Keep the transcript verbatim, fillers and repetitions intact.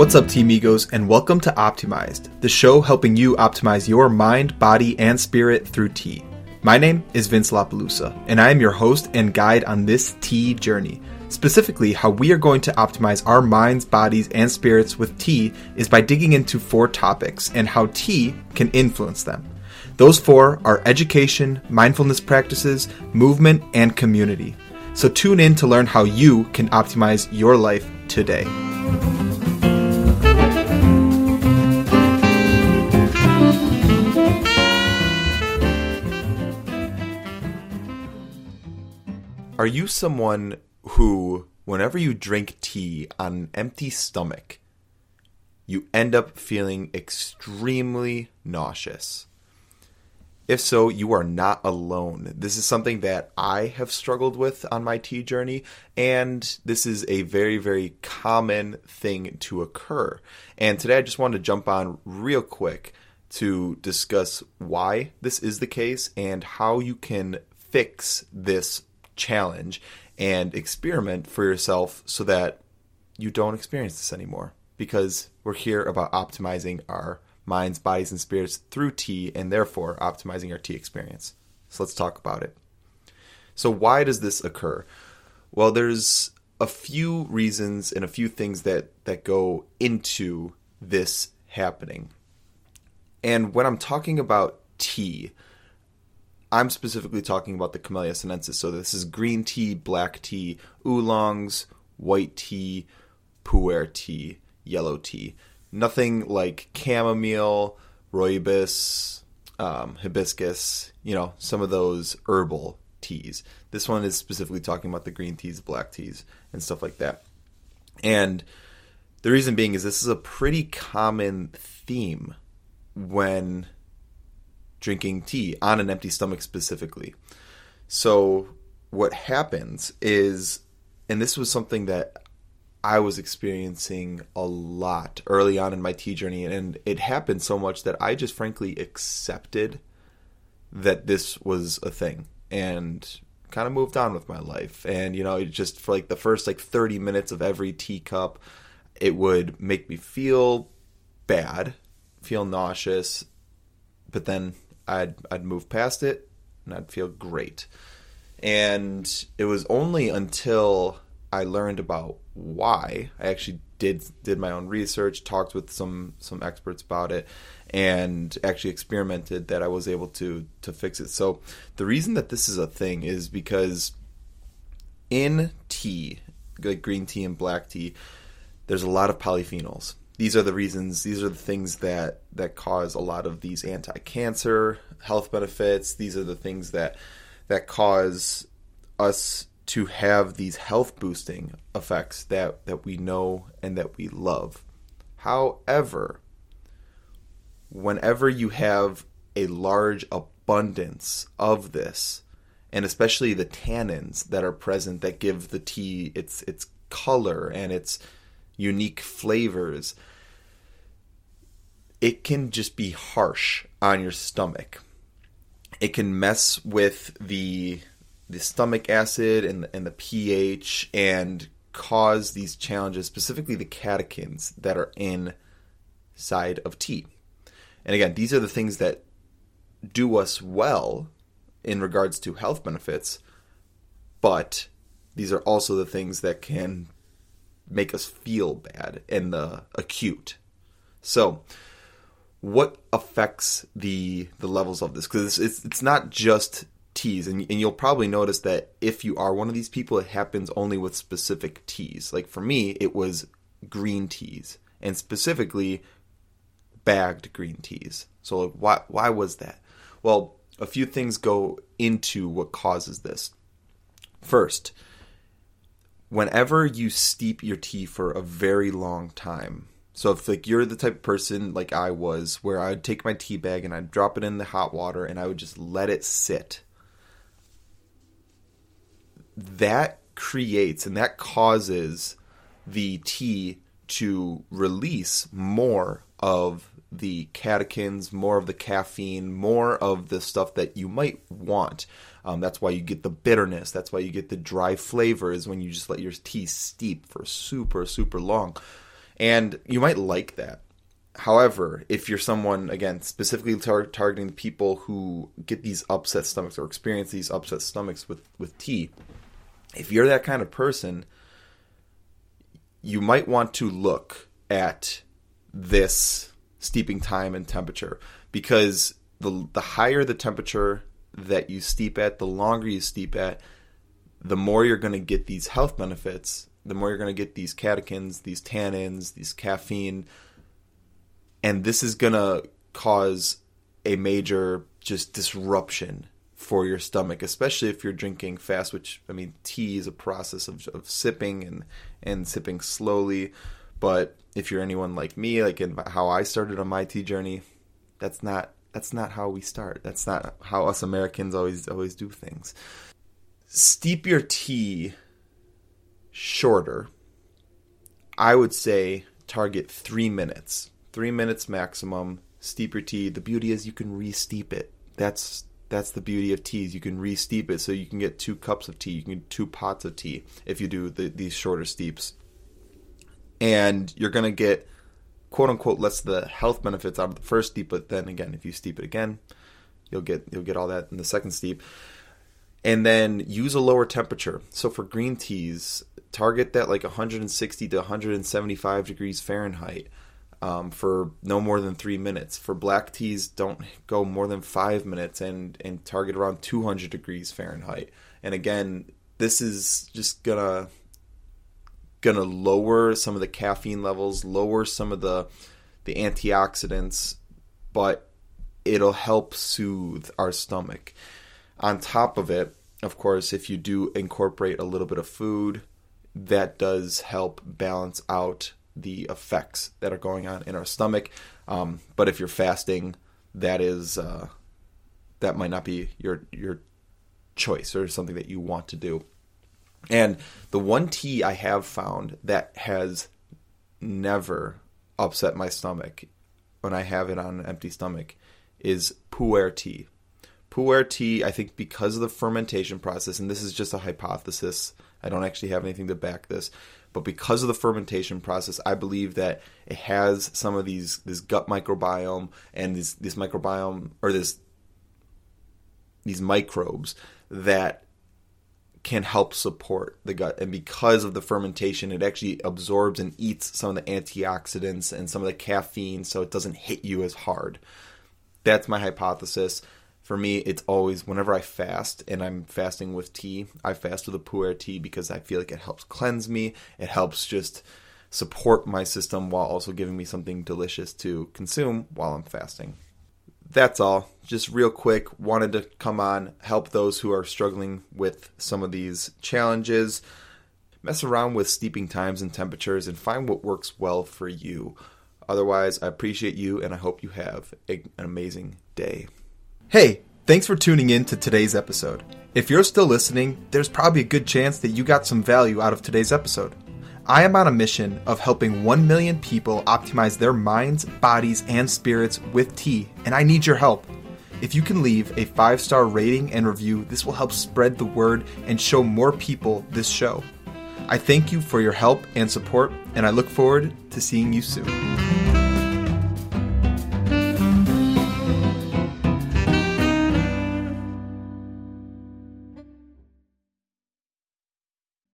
What's up, Teamigos, and welcome to OpTEAmized, the show helping you optimize your mind, body, and spirit through tea. My name is Vince Lapalusa, and I am your host and guide on this tea journey. Specifically, how we are going to optimize our minds, bodies, and spirits with tea is by digging into four topics and how tea can influence them. Those four are education, mindfulness practices, movement, and community. So tune in to learn how you can optimize your life today. Are you someone who, whenever you drink tea on an empty stomach, you end up feeling extremely nauseous? If so, you are not alone. This is something that I have struggled with on my tea journey, and this is a very, very common thing to occur. And today I just wanted to jump on real quick to discuss why this is the case and how you can fix this challenge and experiment for yourself so that you don't experience this anymore, because we're here about optimizing our minds, bodies, and spirits through tea, and therefore optimizing our tea experience. So let's talk about it. So why does this occur? Well, there's a few reasons and a few things that that go into this happening. And when I'm talking about tea, I'm specifically talking about the Camellia sinensis. So this is green tea, black tea, oolongs, white tea, pu'er tea, yellow tea. Nothing like chamomile, rooibos, um, hibiscus, you know, some of those herbal teas. This one is specifically talking about the green teas, black teas, and stuff like that. And the reason being is this is a pretty common theme when drinking tea on an empty stomach specifically. So what happens is, and this was something that I was experiencing a lot early on in my tea journey, and it happened so much that I just frankly accepted that this was a thing and kind of moved on with my life. And, you know, it just, for like the first like thirty minutes of every teacup, it would make me feel bad, feel nauseous, but then I'd I'd move past it and I'd feel great. And it was only until I learned about why. I actually did did my own research, talked with some some experts about it, and actually experimented that I was able to to fix it. So the reason that this is a thing is because in tea, like green tea and black tea, there's a lot of polyphenols. These are the reasons, these are the things that, that cause a lot of these anti-cancer health benefits. These are the things that that cause us to have these health-boosting effects that, that we know and that we love. However, whenever you have a large abundance of this, and especially the tannins that are present that give the tea its its color and its unique flavors, it can just be harsh on your stomach. It can mess with the the stomach acid and the, and the pH and cause these challenges, specifically the catechins that are inside of tea. And again, these are the things that do us well in regards to health benefits, but these are also the things that can make us feel bad and the acute. So what affects the the levels of this? Because it's it's not just teas, and, and you'll probably notice that if you are one of these people, it happens only with specific teas. Like for me, it was green teas, and specifically bagged green teas. So like why why was that? Well, a few things go into what causes this. First, whenever you steep your tea for a very long time, so if like you're the type of person like I was, where I'd take my tea bag and I'd drop it in the hot water and I would just let it sit, that creates and that causes the tea to release more of the catechins, more of the caffeine, more of the stuff that you might want. Um, that's why you get the bitterness. That's why you get the dry flavors when you just let your tea steep for super, super long. And you might like that. However, if you're someone, again, specifically tar- targeting people who get these upset stomachs or experience these upset stomachs with, with tea, if you're that kind of person, you might want to look at this steeping time and temperature, because the the higher the temperature that you steep at, the longer you steep at, the more you're going to get these health benefits, the more you're going to get these catechins, these tannins, these caffeine. And this is going to cause a major just disruption for your stomach, especially if you're drinking fast, which, I mean, tea is a process of, of sipping and, and sipping slowly. But if you're anyone like me, like in how I started on my tea journey, that's not that's not how we start. That's not how us Americans always always do things. Steep your tea shorter. I would say target three minutes. Three minutes maximum. Steep your tea. The beauty is you can re-steep it. That's that's the beauty of teas. You can re-steep it, so you can get two cups of tea. You can get two pots of tea if you do the, these shorter steeps. And you're going to get, quote-unquote, less of the health benefits out of the first steep. But then, again, if you steep it again, you'll get you'll get all that in the second steep. And then use a lower temperature. So for green teas, target that like one sixty to one seventy-five degrees Fahrenheit. Um, for no more than three minutes. For black teas, don't go more than five minutes and, and target around two hundred degrees Fahrenheit. And again, this is just gonna gonna lower some of the caffeine levels, lower some of the the antioxidants, but it'll help soothe our stomach. On top of it, of course, if you do incorporate a little bit of food, that does help balance out the effects that are going on in our stomach. Um, but if you're fasting, that is uh, that might not be your your choice or something that you want to do. And the one tea I have found that has never upset my stomach when I have it on an empty stomach is pu'er tea. Pu'er tea, I think because of the fermentation process, and this is just a hypothesis, I don't actually have anything to back this, but because of the fermentation process, I believe that it has some of these this gut microbiome and these this microbiome or this these microbes that can help support the gut. And because of the fermentation, it actually absorbs and eats some of the antioxidants and some of the caffeine, so it doesn't hit you as hard. That's my hypothesis. For me, it's always whenever I fast, and I'm fasting with tea, I fast with a pu'er tea because I feel like it helps cleanse me. It helps just support my system while also giving me something delicious to consume while I'm fasting. That's all. Just real quick, wanted to come on, help those who are struggling with some of these challenges. Mess around with steeping times and temperatures and find what works well for you. Otherwise, I appreciate you, and I hope you have an amazing day. Hey, thanks for tuning in to today's episode. If you're still listening, there's probably a good chance that you got some value out of today's episode. I am on a mission of helping one million people optimize their minds, bodies, and spirits with tea, and I need your help. If you can leave a five-star rating and review, this will help spread the word and show more people this show. I thank you for your help and support, and I look forward to seeing you soon.